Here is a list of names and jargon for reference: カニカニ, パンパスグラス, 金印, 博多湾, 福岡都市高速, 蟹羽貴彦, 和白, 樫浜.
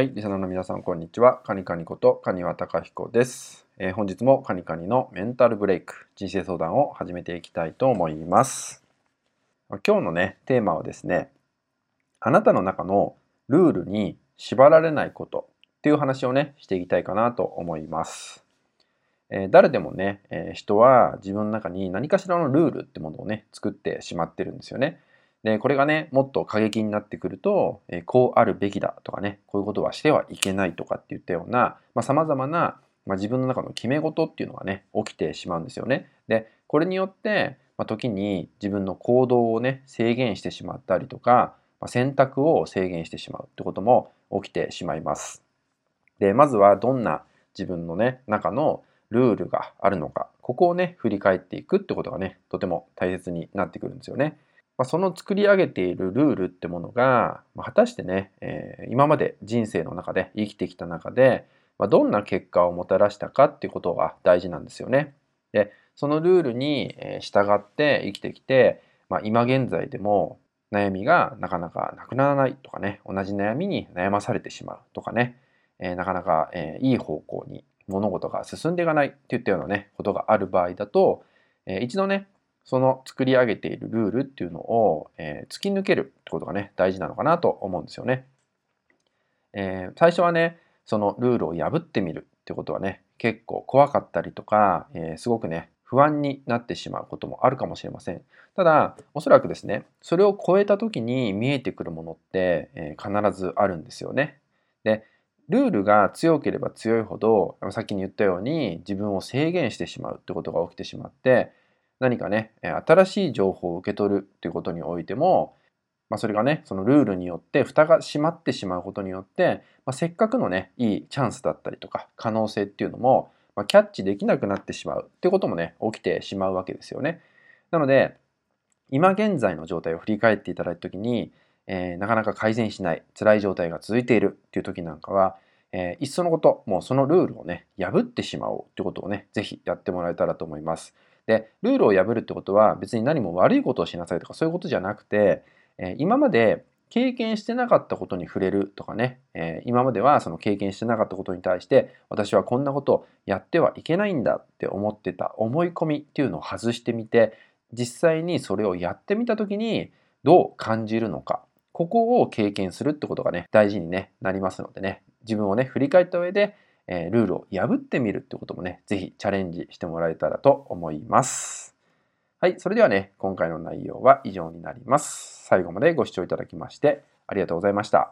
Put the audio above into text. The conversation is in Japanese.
はい、リスナーの皆さんこんにちは。カニカニこと蟹羽貴彦です。本日もカニカニのメンタルブレイク、人生相談を始めていきたいと思います。今日のね、テーマはですね、あなたの中のルールに縛られないことっていう話をね、していきたいかなと思います。誰でもね、人は自分の中に何かしらのルールってものをね、作ってしまってるんですよね。でこれがねもっと過激になってくると、こうあるべきだとかね、こういうことはしてはいけないとかっていったようなさまざまな、自分の中の決め事っていうのがね起きてしまうんですよね。でこれによって、時に自分の行動をね制限してしまったりとか、選択を制限してしまうってことも起きてしまいます。でまずはどんな自分のね中のルールがあるのか、ここをね振り返っていくってことがねとても大切になってくるんですよね。その作り上げているルールってものが果たしてね、今まで人生の中で生きてきた中でどんな結果をもたらしたかっていうことが大事なんですよね。でそのルールに従って生きてきて、今現在でも悩みがなかなかなくならないとかね、同じ悩みに悩まされてしまうとかね、なかなかいい方向に物事が進んでいかないっていったようなねことがある場合だと、一度ねその作り上げているルールっていうのを、突き抜けるってことがね大事なのかなと思うんですよね。最初はねそのルールを破ってみるってことはね結構怖かったりとか、すごくね不安になってしまうこともあるかもしれません。ただおそらくですねそれを超えた時に見えてくるものって、必ずあるんですよね。でルールが強ければ強いほど先に言ったように自分を制限してしまうってことが起きてしまって、何かね新しい情報を受け取るということにおいても、それがねそのルールによって蓋が閉まってしまうことによって、せっかくのねいいチャンスだったりとか可能性っていうのも、キャッチできなくなってしまうっていうこともね起きてしまうわけですよね。なので今現在の状態を振り返っていただいた時に、なかなか改善しない辛い状態が続いているっていう時なんかは、いっそのこともうそのルールをね破ってしまおうっていうことをね是非やってもらえたらと思います。でルールを破るってことは別に何も悪いことをしなさいとかそういうことじゃなくて、今まで経験してなかったことに触れるとかね、今まではその経験してなかったことに対して私はこんなことをやってはいけないんだって思ってた思い込みっていうのを外してみて、実際にそれをやってみた時にどう感じるのか、ここを経験するってことがね大事になりますのでね、自分をね振り返った上でルールを破ってみるってこともね是非チャレンジしてもらえたらと思います。はい、それではね今回の内容は以上になります。最後までご視聴いただきましてありがとうございました。